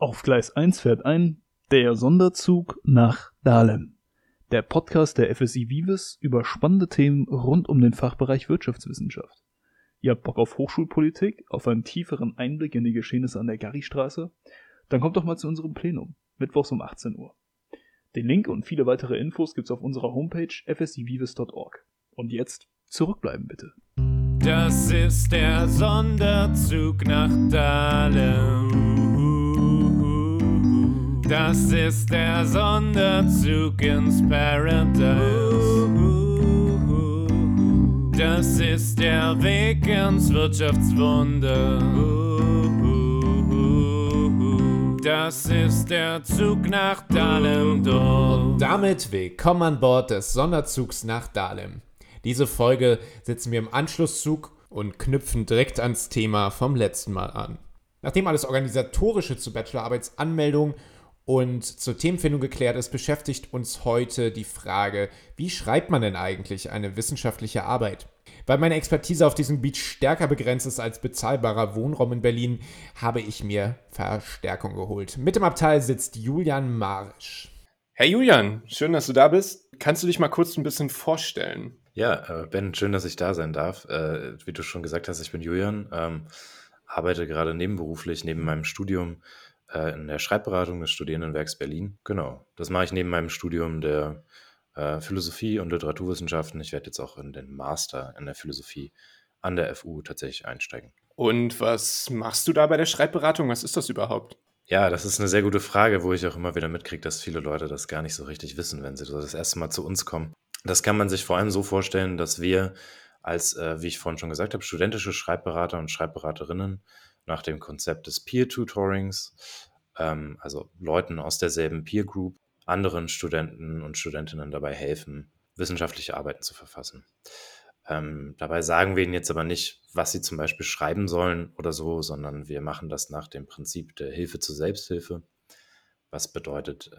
Auf Gleis 1 fährt ein der Sonderzug nach Dahlem. Der Podcast der FSI Vives über spannende Themen rund um den Fachbereich Wirtschaftswissenschaft. Ihr habt Bock auf Hochschulpolitik, auf einen tieferen Einblick in die Geschehnisse an der Garystraße? Dann kommt doch mal zu unserem Plenum, mittwochs um 18 Uhr. Den Link und viele weitere Infos gibt's auf unserer Homepage fsivives.org. Und jetzt zurückbleiben bitte. Das ist der Sonderzug nach Dahlem. Das ist der Sonderzug ins Paradies. Das ist der Weg ins Wirtschaftswunder. Das ist der Zug nach Dahlem-Dorf. Und damit willkommen an Bord des Sonderzugs nach Dahlem. Diese Folge setzen wir im Anschlusszug und knüpfen direkt ans Thema vom letzten Mal an. Nachdem alles Organisatorische zur Bachelorarbeitsanmeldung und zur Themenfindung geklärt ist, beschäftigt uns heute die Frage, wie schreibt man denn eigentlich eine wissenschaftliche Arbeit? Weil meine Expertise auf diesem Gebiet stärker begrenzt ist als bezahlbarer Wohnraum in Berlin, habe ich mir Verstärkung geholt. Mit im Abteil sitzt Julian Marisch. Hey Julian, schön, dass du da bist. Kannst du dich mal kurz ein bisschen vorstellen? Ja, Ben, schön, dass ich da sein darf. Wie du schon gesagt hast, ich bin Julian, arbeite gerade nebenberuflich neben meinem Studium in der Schreibberatung des Studierendenwerks Berlin. Genau, das mache ich neben meinem Studium der Philosophie und Literaturwissenschaften. Ich werde jetzt auch in den Master in der Philosophie an der FU tatsächlich einsteigen. Und was machst du da bei der Schreibberatung? Was ist das überhaupt? Ja, das ist eine sehr gute Frage, wo ich auch immer wieder mitkriege, dass viele Leute das gar nicht so richtig wissen, wenn sie so das erste Mal zu uns kommen. Das kann man sich vor allem so vorstellen, dass wir als, wie ich vorhin schon gesagt habe, studentische Schreibberater und Schreibberaterinnen nach dem Konzept des Peer-Tutorings, also Leuten aus derselben Peer-Group, anderen Studenten und Studentinnen dabei helfen, wissenschaftliche Arbeiten zu verfassen. Dabei sagen wir ihnen jetzt aber nicht, was sie zum Beispiel schreiben sollen oder so, sondern wir machen das nach dem Prinzip der Hilfe zur Selbsthilfe, was bedeutet,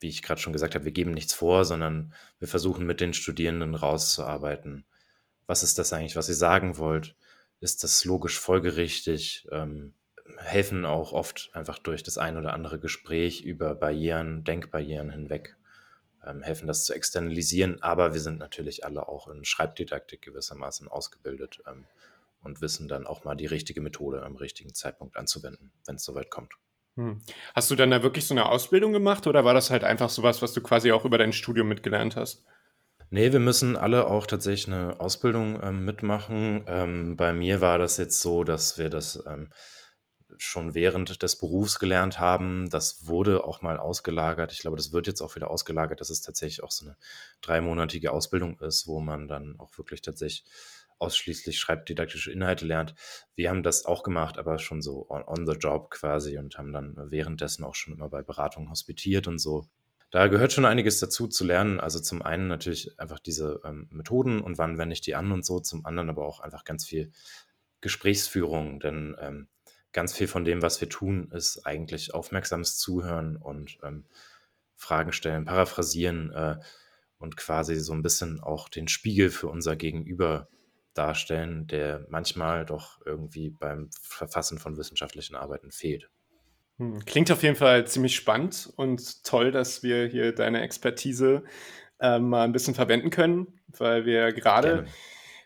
wie ich gerade schon gesagt habe, wir geben nichts vor, sondern wir versuchen mit den Studierenden rauszuarbeiten, was ist das eigentlich, was ihr sagen wollt, ist das logisch folgerichtig, helfen auch oft einfach durch das ein oder andere Gespräch über Barrieren, Denkbarrieren hinweg, helfen das zu externalisieren, aber wir sind natürlich alle auch in Schreibdidaktik gewissermaßen ausgebildet und wissen dann auch mal die richtige Methode am richtigen Zeitpunkt anzuwenden, wenn es soweit kommt. Hast du dann da wirklich so eine Ausbildung gemacht oder war das halt einfach sowas, was du quasi auch über dein Studium mitgelernt hast? Nee, wir müssen alle auch tatsächlich eine Ausbildung mitmachen. Bei mir war das jetzt so, dass wir das schon während des Berufs gelernt haben. Das wurde auch mal ausgelagert. Ich glaube, das wird jetzt auch wieder ausgelagert, dass es tatsächlich auch so eine 3-monatige Ausbildung ist, wo man dann auch wirklich tatsächlich ausschließlich schreibdidaktische Inhalte lernt. Wir haben das auch gemacht, aber schon so on the job quasi und haben dann währenddessen auch schon immer bei Beratungen hospitiert und so. Da gehört schon einiges dazu zu lernen, also zum einen natürlich einfach diese Methoden und wann wende ich die an und so, zum anderen aber auch einfach ganz viel Gesprächsführung, denn ganz viel von dem, was wir tun, ist eigentlich aufmerksames Zuhören und Fragen stellen, paraphrasieren und quasi so ein bisschen auch den Spiegel für unser Gegenüber darstellen, der manchmal doch irgendwie beim Verfassen von wissenschaftlichen Arbeiten fehlt. Klingt auf jeden Fall ziemlich spannend und toll, dass wir hier deine Expertise mal ein bisschen verwenden können, weil wir gerade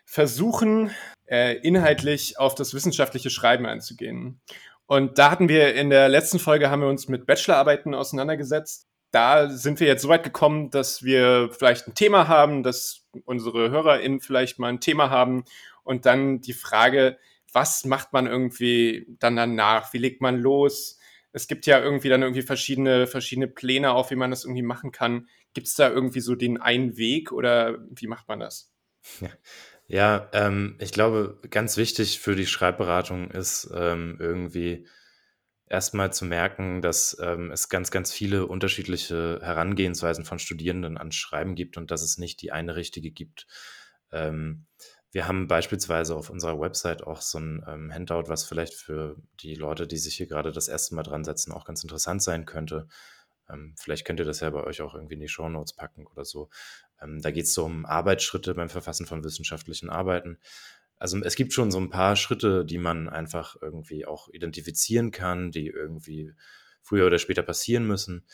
versuchen, inhaltlich auf das wissenschaftliche Schreiben einzugehen. Und da hatten wir in der letzten Folge, haben wir uns mit Bachelorarbeiten auseinandergesetzt. Da sind wir jetzt so weit gekommen, dass wir vielleicht ein Thema haben, dass unsere HörerInnen vielleicht mal ein Thema haben und dann die Frage, was macht man irgendwie dann danach? Wie legt man los? Es gibt ja irgendwie dann irgendwie verschiedene Pläne auf, wie man das irgendwie machen kann. Gibt es da irgendwie so den einen Weg oder wie macht man das? Ja, ich glaube, ganz wichtig für die Schreibberatung ist irgendwie erstmal zu merken, dass es ganz, ganz viele unterschiedliche Herangehensweisen von Studierenden an Schreiben gibt und dass es nicht die eine richtige gibt. Wir haben beispielsweise auf unserer Website auch so ein Handout, was vielleicht für die Leute, die sich hier gerade das erste Mal dran setzen, auch ganz interessant sein könnte. Vielleicht könnt ihr das ja bei euch auch irgendwie in die Shownotes packen oder so. Da geht es so um Arbeitsschritte beim Verfassen von wissenschaftlichen Arbeiten. Also es gibt schon so ein paar Schritte, die man einfach irgendwie auch identifizieren kann, die irgendwie früher oder später passieren müssen.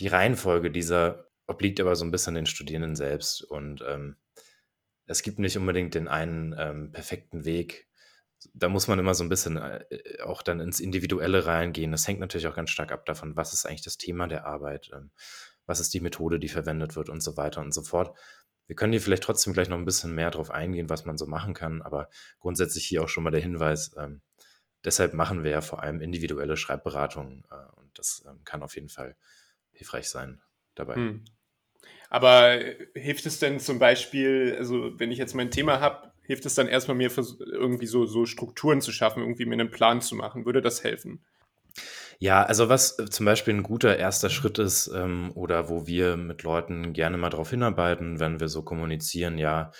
Die Reihenfolge dieser obliegt aber so ein bisschen den Studierenden selbst und es gibt nicht unbedingt den einen perfekten Weg. Da muss man immer so ein bisschen auch dann ins Individuelle reingehen. Das hängt natürlich auch ganz stark ab davon, was ist eigentlich das Thema der Arbeit, was ist die Methode, die verwendet wird und so weiter und so fort. Wir können hier vielleicht trotzdem gleich noch ein bisschen mehr drauf eingehen, was man so machen kann, aber grundsätzlich hier auch schon mal der Hinweis, deshalb machen wir ja vor allem individuelle Schreibberatungen und das kann auf jeden Fall hilfreich sein dabei. Aber hilft es denn zum Beispiel, also wenn ich jetzt mein Thema habe, hilft es dann erstmal mir irgendwie so Strukturen zu schaffen, irgendwie mir einen Plan zu machen? Würde das helfen? Ja, also was zum Beispiel ein guter erster Schritt ist oder wo wir mit Leuten gerne mal drauf hinarbeiten, wenn wir so kommunizieren, ja,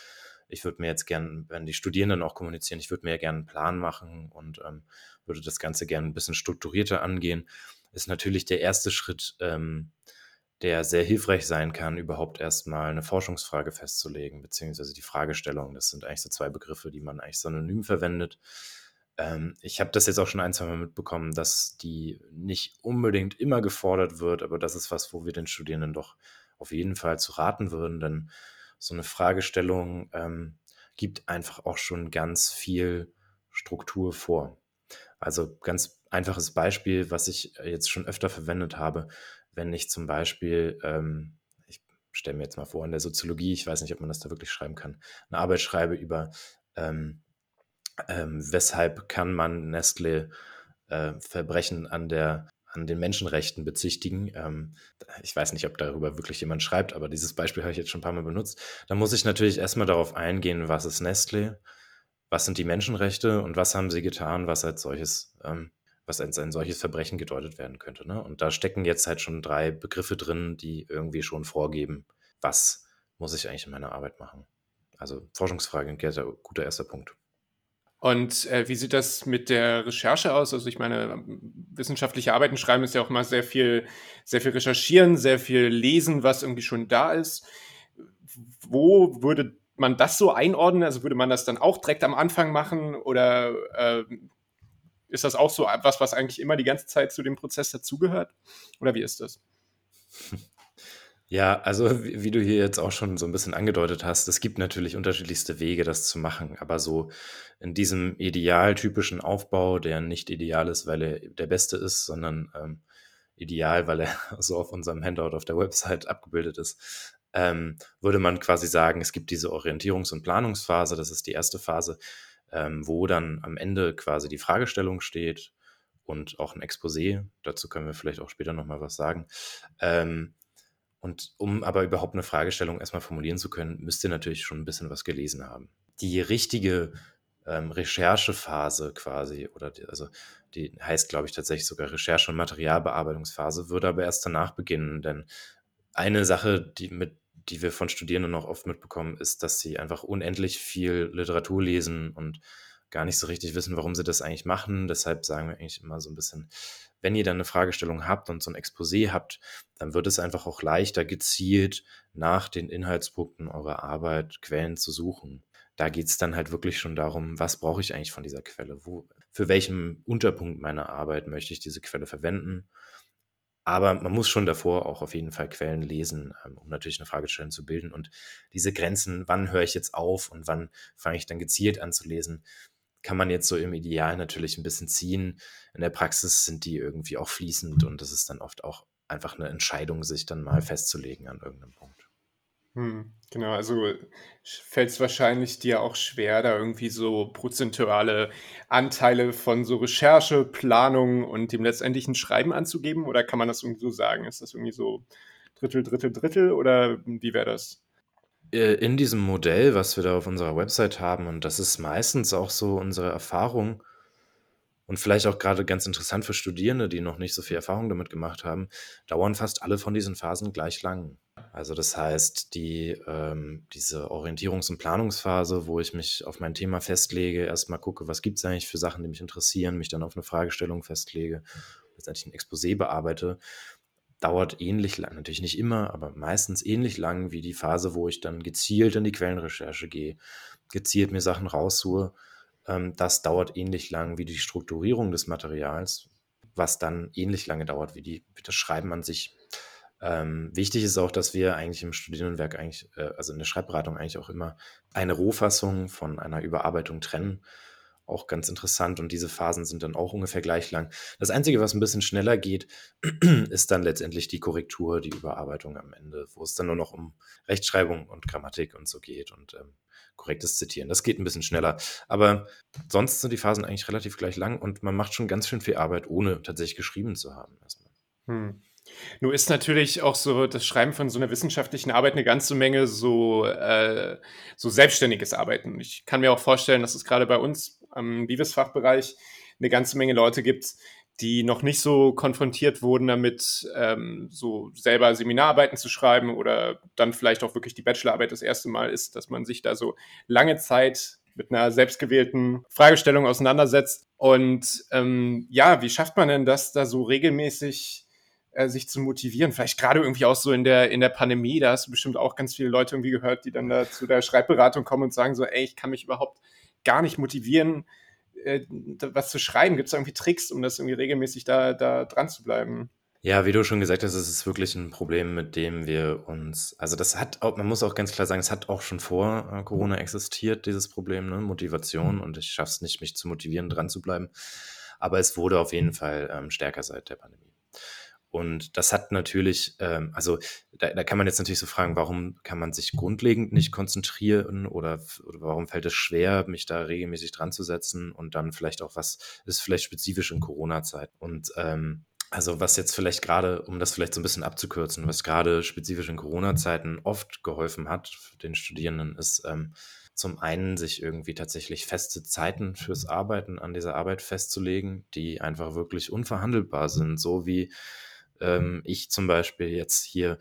ich würde mir jetzt gerne, wenn die Studierenden auch kommunizieren, ich würde mir gerne einen Plan machen und würde das Ganze gerne ein bisschen strukturierter angehen, ist natürlich der erste Schritt, der sehr hilfreich sein kann, überhaupt erstmal eine Forschungsfrage festzulegen, beziehungsweise die Fragestellung. Das sind eigentlich so zwei Begriffe, die man eigentlich synonym verwendet. Ich habe das jetzt auch schon ein, zwei Mal mitbekommen, dass die nicht unbedingt immer gefordert wird, aber das ist was, wo wir den Studierenden doch auf jeden Fall zu raten würden, denn so eine Fragestellung gibt einfach auch schon ganz viel Struktur vor. Also ganz einfaches Beispiel, was ich jetzt schon öfter verwendet habe, wenn ich zum Beispiel, ich stelle mir jetzt mal vor, in der Soziologie, ich weiß nicht, ob man das da wirklich schreiben kann, eine Arbeit schreibe über weshalb kann man Nestlé Verbrechen an den Menschenrechten bezichtigen. Ich weiß nicht, ob darüber wirklich jemand schreibt, aber dieses Beispiel habe ich jetzt schon ein paar Mal benutzt. Da muss ich natürlich erstmal darauf eingehen, was ist Nestlé, was sind die Menschenrechte und was haben sie getan, was als ein solches Verbrechen gedeutet werden könnte. Ne? Und da stecken jetzt halt schon drei Begriffe drin, die irgendwie schon vorgeben, was muss ich eigentlich in meiner Arbeit machen. Also Forschungsfrage, ein guter erster Punkt. Und wie sieht das mit der Recherche aus? Also ich meine, wissenschaftliche Arbeiten schreiben ist ja auch mal sehr viel recherchieren, sehr viel lesen, was irgendwie schon da ist. Wo würde man das so einordnen? Also würde man das dann auch direkt am Anfang machen? Oder ist das auch so etwas, was eigentlich immer die ganze Zeit zu dem Prozess dazugehört? Oder wie ist das? Ja, also wie du hier jetzt auch schon so ein bisschen angedeutet hast, es gibt natürlich unterschiedlichste Wege, das zu machen, aber so in diesem idealtypischen Aufbau, der nicht ideal ist, weil er der beste ist, sondern ideal, weil er so auf unserem Handout auf der Website abgebildet ist, würde man quasi sagen, es gibt diese Orientierungs- und Planungsphase, das ist die erste Phase, wo dann am Ende quasi die Fragestellung steht und auch ein Exposé, dazu können wir vielleicht auch später nochmal was sagen, und um aber überhaupt eine Fragestellung erstmal formulieren zu können, müsst ihr natürlich schon ein bisschen was gelesen haben. Die richtige Recherchephase quasi, die heißt, glaube ich, tatsächlich sogar Recherche- und Materialbearbeitungsphase, würde aber erst danach beginnen, denn eine Sache, die wir von Studierenden noch oft mitbekommen, ist, dass sie einfach unendlich viel Literatur lesen und gar nicht so richtig wissen, warum sie das eigentlich machen. Deshalb sagen wir eigentlich immer so ein bisschen, wenn ihr dann eine Fragestellung habt und so ein Exposé habt, dann wird es einfach auch leichter gezielt nach den Inhaltspunkten eurer Arbeit Quellen zu suchen. Da geht es dann halt wirklich schon darum, was brauche ich eigentlich von dieser Quelle? Für welchen Unterpunkt meiner Arbeit möchte ich diese Quelle verwenden? Aber man muss schon davor auch auf jeden Fall Quellen lesen, um natürlich eine Fragestellung zu bilden. Und diese Grenzen, wann höre ich jetzt auf und wann fange ich dann gezielt an zu lesen, kann man jetzt so im Ideal natürlich ein bisschen ziehen. In der Praxis sind die irgendwie auch fließend und das ist dann oft auch einfach eine Entscheidung, sich dann mal festzulegen an irgendeinem Punkt. Genau, also fällt es wahrscheinlich dir auch schwer, da irgendwie so prozentuale Anteile von so Recherche, Planung und dem letztendlichen Schreiben anzugeben? Oder kann man das irgendwie so sagen? Ist das irgendwie so Drittel, Drittel, Drittel oder wie wäre das? In diesem Modell, was wir da auf unserer Website haben, und das ist meistens auch so unsere Erfahrung und vielleicht auch gerade ganz interessant für Studierende, die noch nicht so viel Erfahrung damit gemacht haben, dauern fast alle von diesen Phasen gleich lang. Also das heißt, diese Orientierungs- und Planungsphase, wo ich mich auf mein Thema festlege, erstmal gucke, was gibt es eigentlich für Sachen, die mich interessieren, mich dann auf eine Fragestellung festlege, letztendlich ein Exposé bearbeite, dauert ähnlich lang, natürlich nicht immer, aber meistens ähnlich lang wie die Phase, wo ich dann gezielt in die Quellenrecherche gehe, gezielt mir Sachen raussuche Das dauert ähnlich lang wie die Strukturierung des Materials, was dann ähnlich lange dauert wie das Schreiben an sich. Wichtig ist auch, dass wir eigentlich im Studierendenwerk also in der Schreibberatung eigentlich auch immer eine Rohfassung von einer Überarbeitung trennen. Auch ganz interessant, und diese Phasen sind dann auch ungefähr gleich lang. Das Einzige, was ein bisschen schneller geht, ist dann letztendlich die Korrektur, die Überarbeitung am Ende, wo es dann nur noch um Rechtschreibung und Grammatik und so geht und korrektes Zitieren. Das geht ein bisschen schneller, aber sonst sind die Phasen eigentlich relativ gleich lang und man macht schon ganz schön viel Arbeit, ohne tatsächlich geschrieben zu haben erstmal. Nur ist natürlich auch so das Schreiben von so einer wissenschaftlichen Arbeit eine ganze Menge so selbstständiges Arbeiten. Ich kann mir auch vorstellen, dass es gerade bei uns am Vives-Fachbereich eine ganze Menge Leute gibt, die noch nicht so konfrontiert wurden damit, so selber Seminararbeiten zu schreiben oder dann vielleicht auch wirklich die Bachelorarbeit das erste Mal ist, dass man sich da so lange Zeit mit einer selbstgewählten Fragestellung auseinandersetzt. Und wie schafft man denn das, da so regelmäßig sich zu motivieren, vielleicht gerade irgendwie auch so in der Pandemie? Da hast du bestimmt auch ganz viele Leute irgendwie gehört, die dann da zu der Schreibberatung kommen und sagen so, ey, ich kann mich überhaupt gar nicht motivieren, was zu schreiben. Gibt es da irgendwie Tricks, um das irgendwie regelmäßig da dran zu bleiben? Ja, wie du schon gesagt hast, es ist wirklich ein Problem, mit dem wir uns, also das hat auch, man muss auch ganz klar sagen, es hat auch schon vor Corona existiert, dieses Problem, ne? Motivation, und ich schaffe es nicht, mich zu motivieren, dran zu bleiben. Aber es wurde auf jeden Fall stärker seit der Pandemie. Und das hat natürlich, da kann man jetzt natürlich so fragen, warum kann man sich grundlegend nicht konzentrieren oder warum fällt es schwer, mich da regelmäßig dran zu setzen, und dann vielleicht auch, was ist vielleicht spezifisch in Corona-Zeit? Und also was jetzt vielleicht gerade, um das vielleicht so ein bisschen abzukürzen, was gerade spezifisch in Corona-Zeiten oft geholfen hat für den Studierenden, ist zum einen, sich irgendwie tatsächlich feste Zeiten fürs Arbeiten an dieser Arbeit festzulegen, die einfach wirklich unverhandelbar sind, so wie ich zum Beispiel jetzt hier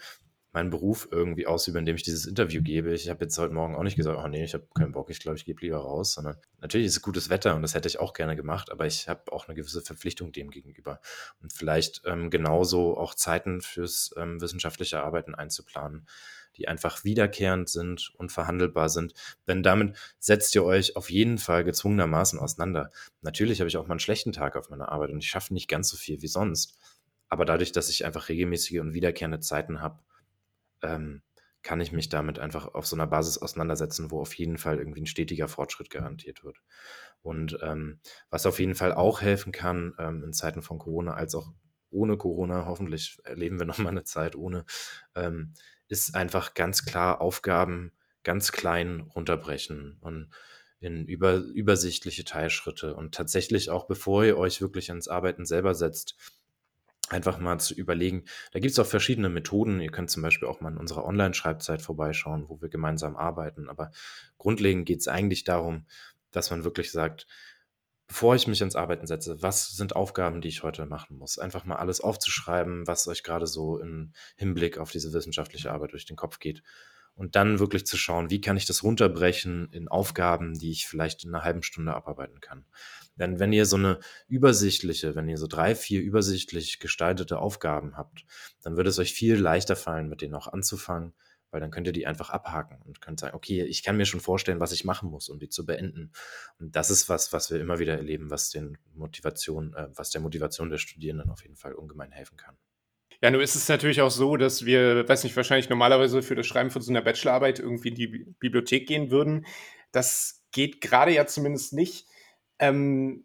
meinen Beruf irgendwie ausübe, indem ich dieses Interview gebe. Ich habe jetzt heute Morgen auch nicht gesagt, oh nee, ich habe keinen Bock, ich glaube, ich gehe lieber raus, sondern natürlich ist es gutes Wetter und das hätte ich auch gerne gemacht, aber ich habe auch eine gewisse Verpflichtung dem gegenüber. Und vielleicht genauso auch Zeiten fürs wissenschaftliche Arbeiten einzuplanen, die einfach wiederkehrend sind und verhandelbar sind. Denn damit setzt ihr euch auf jeden Fall gezwungenermaßen auseinander. Natürlich habe ich auch mal einen schlechten Tag auf meiner Arbeit und ich schaffe nicht ganz so viel wie sonst. Aber dadurch, dass ich einfach regelmäßige und wiederkehrende Zeiten habe, kann ich mich damit einfach auf so einer Basis auseinandersetzen, wo auf jeden Fall irgendwie ein stetiger Fortschritt garantiert wird. Und was auf jeden Fall auch helfen kann in Zeiten von Corona, als auch ohne Corona, hoffentlich erleben wir nochmal eine Zeit ohne, ist einfach ganz klar Aufgaben ganz klein runterbrechen und in übersichtliche Teilschritte. Und tatsächlich auch, bevor ihr euch wirklich ans Arbeiten selber setzt, einfach mal zu überlegen. Da gibt es auch verschiedene Methoden. Ihr könnt zum Beispiel auch mal in unserer Online-Schreibzeit vorbeischauen, wo wir gemeinsam arbeiten. Aber grundlegend geht es eigentlich darum, dass man wirklich sagt, bevor ich mich ans Arbeiten setze, was sind Aufgaben, die ich heute machen muss? Einfach mal alles aufzuschreiben, was euch gerade so im Hinblick auf diese wissenschaftliche Arbeit durch den Kopf geht. Und dann wirklich zu schauen, wie kann ich das runterbrechen in Aufgaben, die ich vielleicht in einer halben Stunde abarbeiten kann. Denn wenn ihr so 3-4 übersichtlich gestaltete Aufgaben habt, dann wird es euch viel leichter fallen, mit denen auch anzufangen, weil dann könnt ihr die einfach abhaken und könnt sagen, okay, ich kann mir schon vorstellen, was ich machen muss, um die zu beenden. Und das ist was wir immer wieder erleben, was der Motivation der Studierenden auf jeden Fall ungemein helfen kann. Ja, nun ist es natürlich auch so, dass wir, weiß nicht, wahrscheinlich normalerweise für das Schreiben von so einer Bachelorarbeit irgendwie in die Bibliothek gehen würden. Das geht gerade ja zumindest nicht. Wie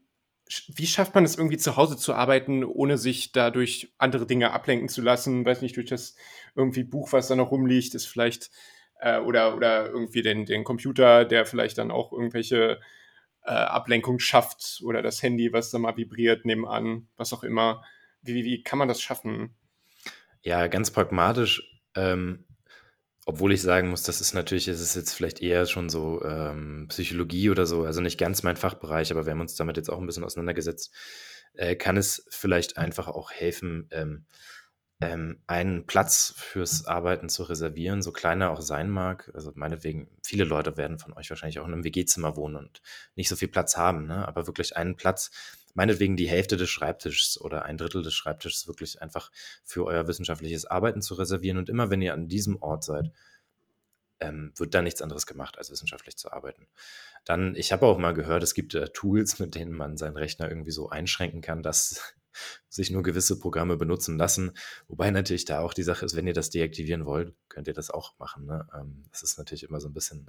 schafft man es irgendwie zu Hause zu arbeiten, ohne sich dadurch andere Dinge ablenken zu lassen? Weiß nicht, durch das irgendwie Buch, was da noch rumliegt, ist vielleicht oder irgendwie den Computer, der vielleicht dann auch irgendwelche Ablenkung schafft, oder das Handy, was da mal vibriert nebenan, was auch immer. Wie kann man das schaffen? Ja, ganz pragmatisch, obwohl ich sagen muss, es ist jetzt vielleicht eher schon so Psychologie oder so, also nicht ganz mein Fachbereich, aber wir haben uns damit jetzt auch ein bisschen auseinandergesetzt, kann es vielleicht einfach auch helfen, einen Platz fürs Arbeiten zu reservieren, so klein er auch sein mag. Also meinetwegen, viele Leute werden von euch wahrscheinlich auch in einem WG-Zimmer wohnen und nicht so viel Platz haben, ne? Aber wirklich einen Platz, meinetwegen die Hälfte des Schreibtisches oder ein Drittel des Schreibtisches wirklich einfach für euer wissenschaftliches Arbeiten zu reservieren. Und immer wenn ihr an diesem Ort seid, wird da nichts anderes gemacht, als wissenschaftlich zu arbeiten. Dann, ich habe auch mal gehört, es gibt Tools, mit denen man seinen Rechner irgendwie so einschränken kann, dass sich nur gewisse Programme benutzen lassen. Wobei natürlich da auch die Sache ist, wenn ihr das deaktivieren wollt, könnt ihr das auch machen. Ne? Das ist natürlich immer so ein bisschen,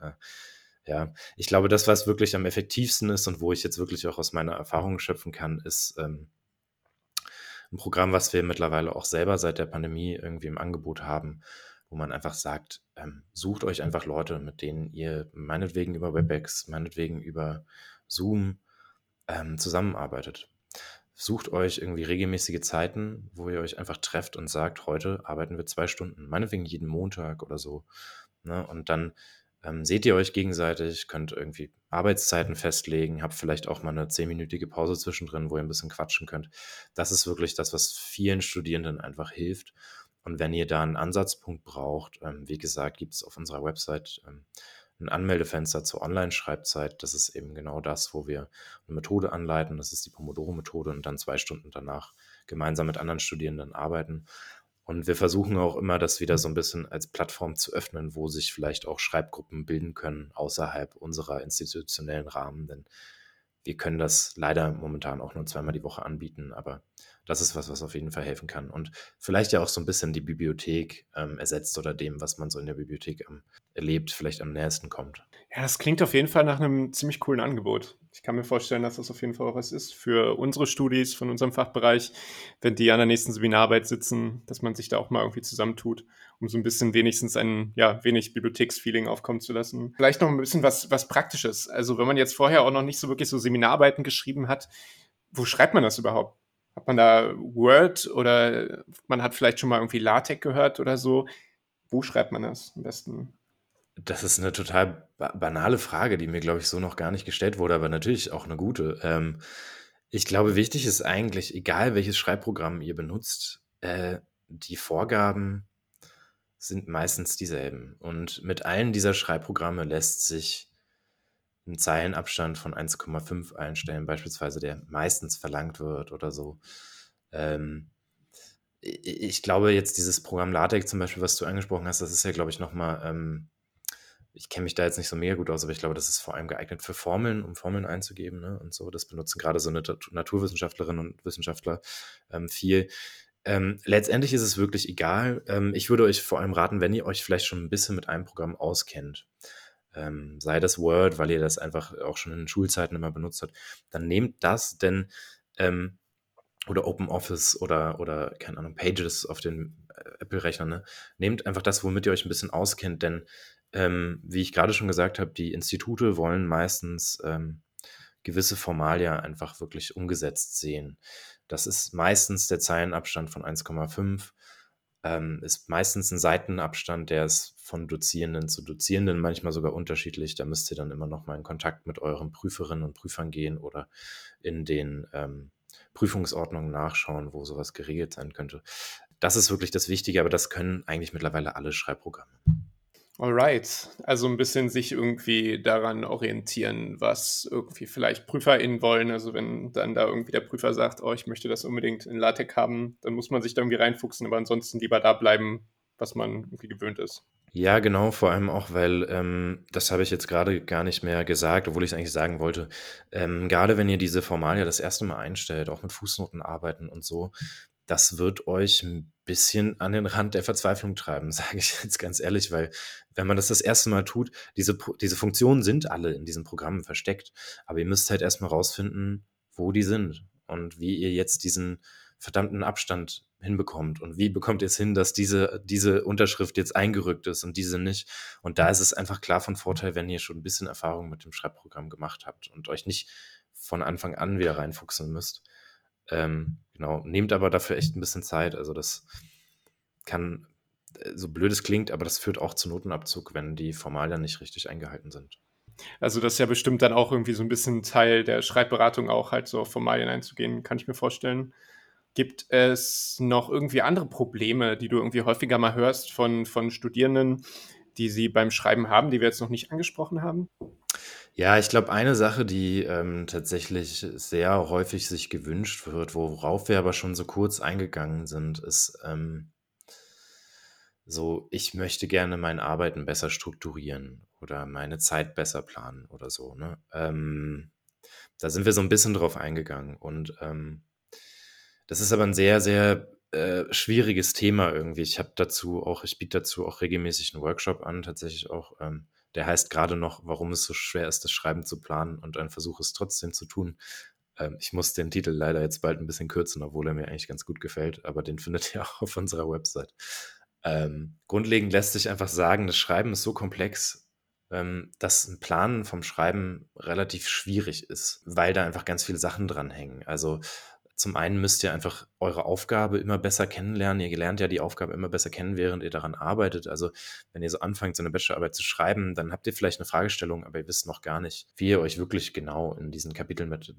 ja. Ich glaube, das, was wirklich am effektivsten ist und wo ich jetzt wirklich auch aus meiner Erfahrung schöpfen kann, ist ein Programm, was wir mittlerweile auch selber seit der Pandemie irgendwie im Angebot haben, wo man einfach sagt, sucht euch einfach Leute, mit denen ihr meinetwegen über WebEx, meinetwegen über Zoom zusammenarbeitet. Sucht euch irgendwie regelmäßige Zeiten, wo ihr euch einfach trefft und sagt, heute arbeiten wir 2 Stunden, meinetwegen jeden Montag oder so. Ne? Und dann seht ihr euch gegenseitig, könnt irgendwie Arbeitszeiten festlegen, habt vielleicht auch mal eine 10-minütige Pause zwischendrin, wo ihr ein bisschen quatschen könnt. Das ist wirklich das, was vielen Studierenden einfach hilft. Und wenn ihr da einen Ansatzpunkt braucht, wie gesagt, gibt es auf unserer Website ein Anmeldefenster zur Online-Schreibzeit. Das ist eben genau das, wo wir eine Methode anleiten. Das ist die Pomodoro-Methode und dann 2 Stunden danach gemeinsam mit anderen Studierenden arbeiten. Und wir versuchen auch immer, das wieder so ein bisschen als Plattform zu öffnen, wo sich vielleicht auch Schreibgruppen bilden können außerhalb unserer institutionellen Rahmen. Denn wir können das leider momentan auch nur 2-mal die Woche anbieten, aber das ist was, was auf jeden Fall helfen kann. Und vielleicht ja auch so ein bisschen die Bibliothek ersetzt oder dem, was man so in der Bibliothek erlebt, vielleicht am nächsten kommt. Ja, das klingt auf jeden Fall nach einem ziemlich coolen Angebot. Ich kann mir vorstellen, dass das auf jeden Fall auch was ist für unsere Studis von unserem Fachbereich, wenn die an der nächsten Seminararbeit sitzen, dass man sich da auch mal irgendwie zusammentut, um so ein bisschen wenigstens ein, ja, wenig Bibliotheksfeeling aufkommen zu lassen. Vielleicht noch ein bisschen was Praktisches. Also wenn man jetzt vorher auch noch nicht so wirklich so Seminararbeiten geschrieben hat, wo schreibt man das überhaupt? Hat man da Word oder man hat vielleicht schon mal irgendwie LaTeX gehört oder so? Wo schreibt man das am besten? Das ist eine total banale Frage, die mir, glaube ich, so noch gar nicht gestellt wurde, aber natürlich auch eine gute. Ich glaube, wichtig ist eigentlich, egal welches Schreibprogramm ihr benutzt, die Vorgaben sind meistens dieselben. Und mit allen dieser Schreibprogramme lässt sich einen Zeilenabstand von 1,5 einstellen, beispielsweise, der meistens verlangt wird oder so. Ich glaube jetzt dieses Programm LaTeX zum Beispiel, was du angesprochen hast, das ist ja, glaube ich, nochmal, ich kenne mich da jetzt nicht so mega gut aus, aber ich glaube, das ist vor allem geeignet für Formeln, um Formeln einzugeben, ne? Und so. Das benutzen gerade so Naturwissenschaftlerinnen und Wissenschaftler viel. Letztendlich ist es wirklich egal. Ich würde euch vor allem raten, wenn ihr euch vielleicht schon ein bisschen mit einem Programm auskennt, sei das Word, weil ihr das einfach auch schon in Schulzeiten immer benutzt habt, dann nehmt das, denn oder OpenOffice oder keine Ahnung, Pages auf den Apple-Rechnern, ne? Nehmt einfach das, womit ihr euch ein bisschen auskennt, denn wie ich gerade schon gesagt habe, die Institute wollen meistens gewisse Formalia einfach wirklich umgesetzt sehen. Das ist meistens der Zeilenabstand von 1,5, ist meistens ein Seitenabstand, der ist von Dozierenden zu Dozierenden manchmal sogar unterschiedlich. Da müsst ihr dann immer noch mal in Kontakt mit euren Prüferinnen und Prüfern gehen oder in den Prüfungsordnungen nachschauen, wo sowas geregelt sein könnte. Das ist wirklich das Wichtige, aber das können eigentlich mittlerweile alle Schreibprogramme. Alright, also ein bisschen sich irgendwie daran orientieren, was irgendwie vielleicht PrüferInnen wollen. Also wenn dann da irgendwie der Prüfer sagt, oh, ich möchte das unbedingt in LaTeX haben, dann muss man sich da irgendwie reinfuchsen, aber ansonsten lieber da bleiben, was man irgendwie gewöhnt ist. Ja, genau, vor allem auch, weil, das habe ich jetzt gerade gar nicht mehr gesagt, obwohl ich es eigentlich sagen wollte, gerade wenn ihr diese Formalia das erste Mal einstellt, auch mit Fußnoten arbeiten und so, das wird euch ein bisschen an den Rand der Verzweiflung treiben, sage ich jetzt ganz ehrlich, weil wenn man das erste Mal tut, diese Funktionen sind alle in diesen Programmen versteckt, aber ihr müsst halt erstmal rausfinden, wo die sind und wie ihr jetzt diesen verdammten Abstand hinbekommt und wie bekommt ihr es hin, dass diese Unterschrift jetzt eingerückt ist und diese nicht. Und da ist es einfach klar von Vorteil, wenn ihr schon ein bisschen Erfahrung mit dem Schreibprogramm gemacht habt und euch nicht von Anfang an wieder reinfuchsen müsst. Genau, nehmt aber dafür echt ein bisschen Zeit, also das kann, so blöd es klingt, aber das führt auch zu Notenabzug, wenn die Formalien nicht richtig eingehalten sind. Also das ist ja bestimmt dann auch irgendwie so ein bisschen Teil der Schreibberatung auch, halt so auf Formalien einzugehen, kann ich mir vorstellen. Gibt es noch irgendwie andere Probleme, die du irgendwie häufiger mal hörst von Studierenden, die sie beim Schreiben haben, die wir jetzt noch nicht angesprochen haben? Ja, ich glaube, eine Sache, die tatsächlich sehr häufig sich gewünscht wird, worauf wir aber schon so kurz eingegangen sind, ist so, ich möchte gerne mein Arbeiten besser strukturieren oder meine Zeit besser planen oder so, ne? Da sind wir so ein bisschen drauf eingegangen und das ist aber ein sehr, sehr schwieriges Thema irgendwie. Ich biete dazu auch regelmäßig einen Workshop an, tatsächlich auch, der heißt gerade noch, warum es so schwer ist, das Schreiben zu planen und ein Versuch es trotzdem zu tun. Ich muss den Titel leider jetzt bald ein bisschen kürzen, obwohl er mir eigentlich ganz gut gefällt, aber den findet ihr auch auf unserer Website. Grundlegend lässt sich einfach sagen, das Schreiben ist so komplex, dass ein Planen vom Schreiben relativ schwierig ist, weil da einfach ganz viele Sachen dranhängen. Also zum einen müsst ihr einfach eure Aufgabe immer besser kennenlernen. Ihr lernt ja die Aufgabe immer besser kennen, während ihr daran arbeitet. Also wenn ihr so anfangt, so eine Bachelorarbeit zu schreiben, dann habt ihr vielleicht eine Fragestellung, aber ihr wisst noch gar nicht, wie ihr euch wirklich genau in diesen Kapiteln mit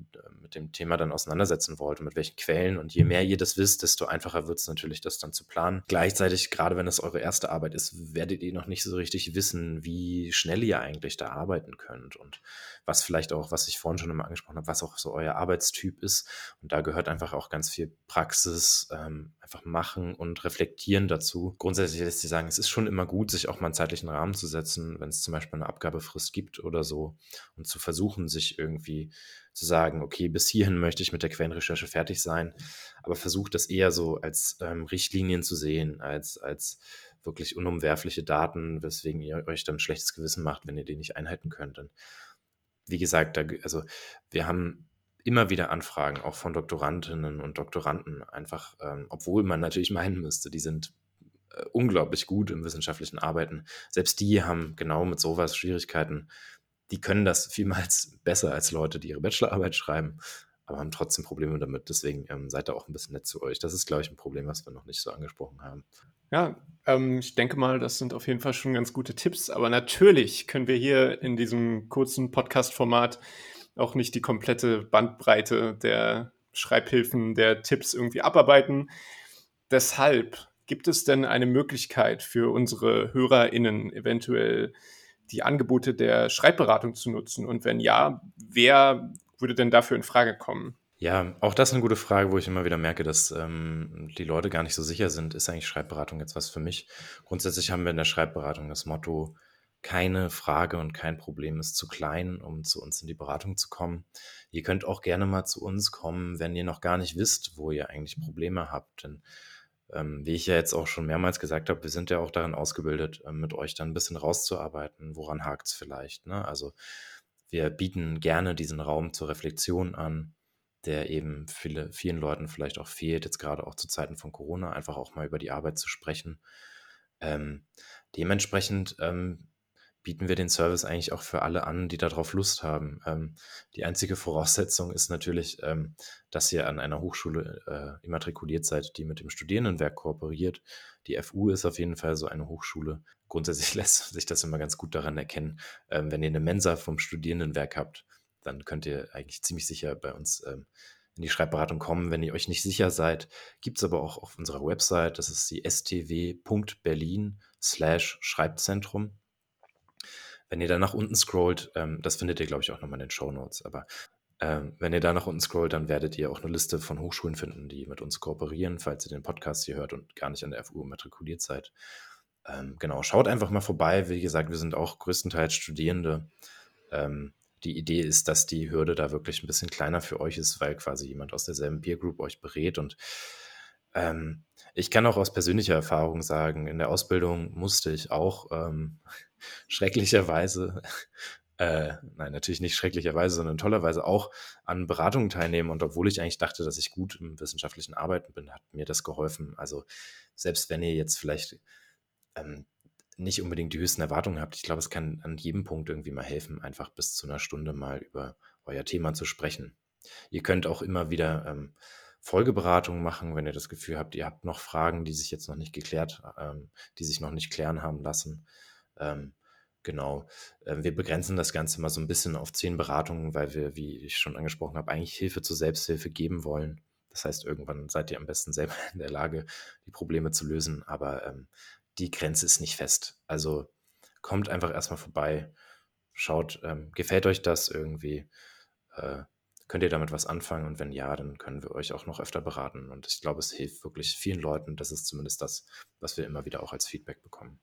dem Thema dann auseinandersetzen wollt und mit welchen Quellen. Und je mehr ihr das wisst, desto einfacher wird es natürlich, das dann zu planen. Gleichzeitig, gerade wenn es eure erste Arbeit ist, werdet ihr noch nicht so richtig wissen, wie schnell ihr eigentlich da arbeiten könnt und was vielleicht auch, was ich vorhin schon einmal angesprochen habe, was auch so euer Arbeitstyp ist. Und da gehört einfach auch ganz viel Praxis, einfach machen und reflektieren dazu. Grundsätzlich lässt sich sagen, es ist schon immer gut, sich auch mal einen zeitlichen Rahmen zu setzen, wenn es zum Beispiel eine Abgabefrist gibt oder so und zu versuchen, sich irgendwie zu sagen, okay, bis hierhin möchte ich mit der Quellenrecherche fertig sein, aber versucht das eher so als Richtlinien zu sehen, als wirklich unumwerfliche Daten, weswegen ihr euch dann ein schlechtes Gewissen macht, wenn ihr die nicht einhalten könnt. Und wie gesagt, wir haben immer wieder Anfragen, auch von Doktorandinnen und Doktoranden, einfach, obwohl man natürlich meinen müsste, die sind unglaublich gut im wissenschaftlichen Arbeiten. Selbst die haben genau mit sowas Schwierigkeiten. Die können das vielmals besser als Leute, die ihre Bachelorarbeit schreiben, aber haben trotzdem Probleme damit. Deswegen seid da auch ein bisschen nett zu euch. Das ist, glaube ich, ein Problem, was wir noch nicht so angesprochen haben. Ja, ich denke mal, das sind auf jeden Fall schon ganz gute Tipps. Aber natürlich können wir hier in diesem kurzen Podcast-Format auch nicht die komplette Bandbreite der Schreibhilfen, der Tipps irgendwie abarbeiten. Deshalb gibt es denn eine Möglichkeit für unsere HörerInnen, eventuell die Angebote der Schreibberatung zu nutzen? Und wenn ja, wer würde denn dafür in Frage kommen? Ja, auch das ist eine gute Frage, wo ich immer wieder merke, dass die Leute gar nicht so sicher sind, ist eigentlich Schreibberatung jetzt was für mich? Grundsätzlich haben wir in der Schreibberatung das Motto, keine Frage und kein Problem ist zu klein, um zu uns in die Beratung zu kommen. Ihr könnt auch gerne mal zu uns kommen, wenn ihr noch gar nicht wisst, wo ihr eigentlich Probleme habt. Denn wie ich ja jetzt auch schon mehrmals gesagt habe, wir sind ja auch darin ausgebildet, mit euch dann ein bisschen rauszuarbeiten, woran hakt es vielleicht, ne? Also wir bieten gerne diesen Raum zur Reflexion an, der eben vielen Leuten vielleicht auch fehlt, jetzt gerade auch zu Zeiten von Corona, einfach auch mal über die Arbeit zu sprechen. Dementsprechend bieten wir den Service eigentlich auch für alle an, die darauf Lust haben. Die einzige Voraussetzung ist natürlich, dass ihr an einer Hochschule immatrikuliert seid, die mit dem Studierendenwerk kooperiert. Die FU ist auf jeden Fall so eine Hochschule. Grundsätzlich lässt sich das immer ganz gut daran erkennen. Wenn ihr eine Mensa vom Studierendenwerk habt, dann könnt ihr eigentlich ziemlich sicher bei uns in die Schreibberatung kommen. Wenn ihr euch nicht sicher seid, gibt es aber auch auf unserer Website, das ist die stw.berlin/schreibzentrum. Wenn ihr da nach unten scrollt, das findet ihr, glaube ich, auch nochmal in den Shownotes, aber wenn ihr da nach unten scrollt, dann werdet ihr auch eine Liste von Hochschulen finden, die mit uns kooperieren, falls ihr den Podcast hier hört und gar nicht an der FU matrikuliert seid. Genau, schaut einfach mal vorbei. Wie gesagt, wir sind auch größtenteils Studierende. Die Idee ist, dass die Hürde da wirklich ein bisschen kleiner für euch ist, weil quasi jemand aus derselben Peer Group euch berät. Und ich kann auch aus persönlicher Erfahrung sagen, in der Ausbildung musste ich auch sondern tollerweise auch an Beratungen teilnehmen. Und obwohl ich eigentlich dachte, dass ich gut im wissenschaftlichen Arbeiten bin, hat mir das geholfen. Also selbst wenn ihr jetzt vielleicht nicht unbedingt die höchsten Erwartungen habt, ich glaube, es kann an jedem Punkt irgendwie mal helfen, einfach bis zu einer Stunde mal über euer Thema zu sprechen. Ihr könnt auch immer wieder Folgeberatungen machen, wenn ihr das Gefühl habt, ihr habt noch Fragen, die sich jetzt noch nicht geklärt, die sich noch nicht klären haben lassen. Genau. Wir begrenzen das Ganze mal so ein bisschen auf 10 Beratungen, weil wir, wie ich schon angesprochen habe, eigentlich Hilfe zur Selbsthilfe geben wollen. Das heißt, irgendwann seid ihr am besten selber in der Lage, die Probleme zu lösen, aber die Grenze ist nicht fest. Also kommt einfach erstmal vorbei, schaut, gefällt euch das irgendwie, Könnt ihr damit was anfangen? Und wenn ja, dann können wir euch auch noch öfter beraten. Und ich glaube, es hilft wirklich vielen Leuten. Das ist zumindest das, was wir immer wieder auch als Feedback bekommen.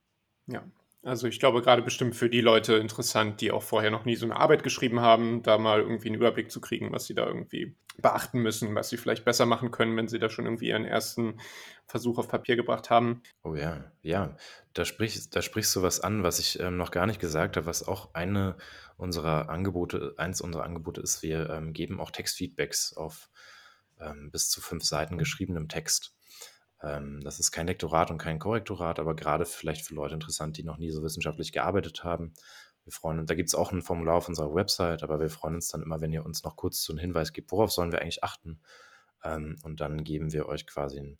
Ja, also ich glaube gerade bestimmt für die Leute interessant, die auch vorher noch nie so eine Arbeit geschrieben haben, da mal irgendwie einen Überblick zu kriegen, was sie da irgendwie beachten müssen, was sie vielleicht besser machen können, wenn sie da schon irgendwie ihren ersten Versuch auf Papier gebracht haben. Oh ja, da sprichst du was an, was ich noch gar nicht gesagt habe, was auch eins unserer Angebote ist. Wir geben auch Textfeedbacks auf bis zu 5 Seiten geschriebenem Text. Das ist kein Lektorat und kein Korrektorat, aber gerade vielleicht für Leute interessant, die noch nie so wissenschaftlich gearbeitet haben. Wir freuen uns, da gibt es auch ein Formular auf unserer Website, aber wir freuen uns dann immer, wenn ihr uns noch kurz so einen Hinweis gebt, worauf sollen wir eigentlich achten? Und dann geben wir euch quasi ein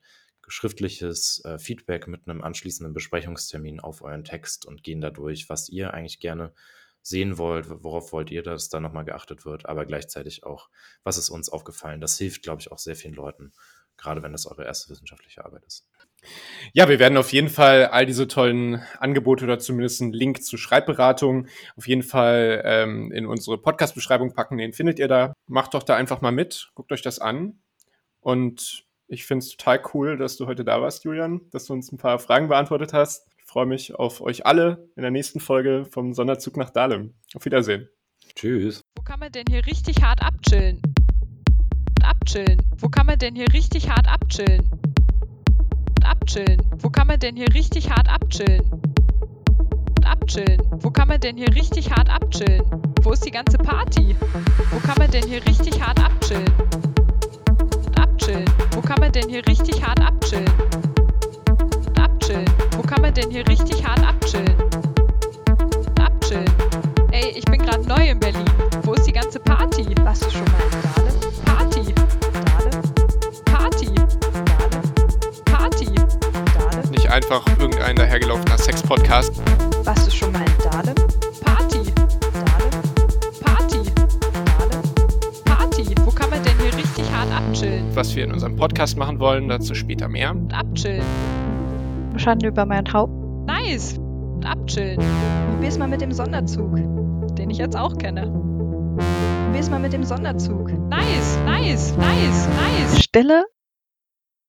schriftliches Feedback mit einem anschließenden Besprechungstermin auf euren Text und gehen dadurch, was ihr eigentlich gerne sehen wollt, worauf wollt ihr, dass da nochmal geachtet wird, aber gleichzeitig auch, was ist uns aufgefallen? Das hilft, glaube ich, auch sehr vielen Leuten, gerade wenn das eure erste wissenschaftliche Arbeit ist. Ja, wir werden auf jeden Fall all diese tollen Angebote oder zumindest einen Link zur Schreibberatung auf jeden Fall in unsere Podcast-Beschreibung packen. Den findet ihr da. Macht doch da einfach mal mit. Guckt euch das an. Und ich finde es total cool, dass du heute da warst, Julian, dass du uns ein paar Fragen beantwortet hast. Ich freue mich auf euch alle in der nächsten Folge vom Sonderzug nach Dahlem. Auf Wiedersehen. Tschüss. Wo kann man denn hier richtig hart abchillen? Wo kann man denn hier richtig hart abchillen? Wo kann man denn hier richtig hart abchillen? Wo kann man denn hier richtig hart abchillen? Wo ist die ganze Party? Wo kann man denn hier richtig hart abchillen? Wo kann man denn hier richtig hart abchillen? Wo kann man denn hier richtig hart abchillen? Ey, ich bin gerade neu in Berlin. Wo ist die ganze Party? Warst du schon mal in Dahlem? Nicht einfach irgendein dahergelaufener Sex-Podcast. Warst du schon mal in Dahlem? Party. Wo kann man denn hier richtig hart abchillen? Was wir in unserem Podcast machen wollen, dazu später mehr. Abchillen. Schande über mein Haupt. Nice. Abchillen. Probier's mal mit dem Sonderzug, den ich jetzt auch kenne. Probier's mal mit dem Sonderzug. Nice. Stille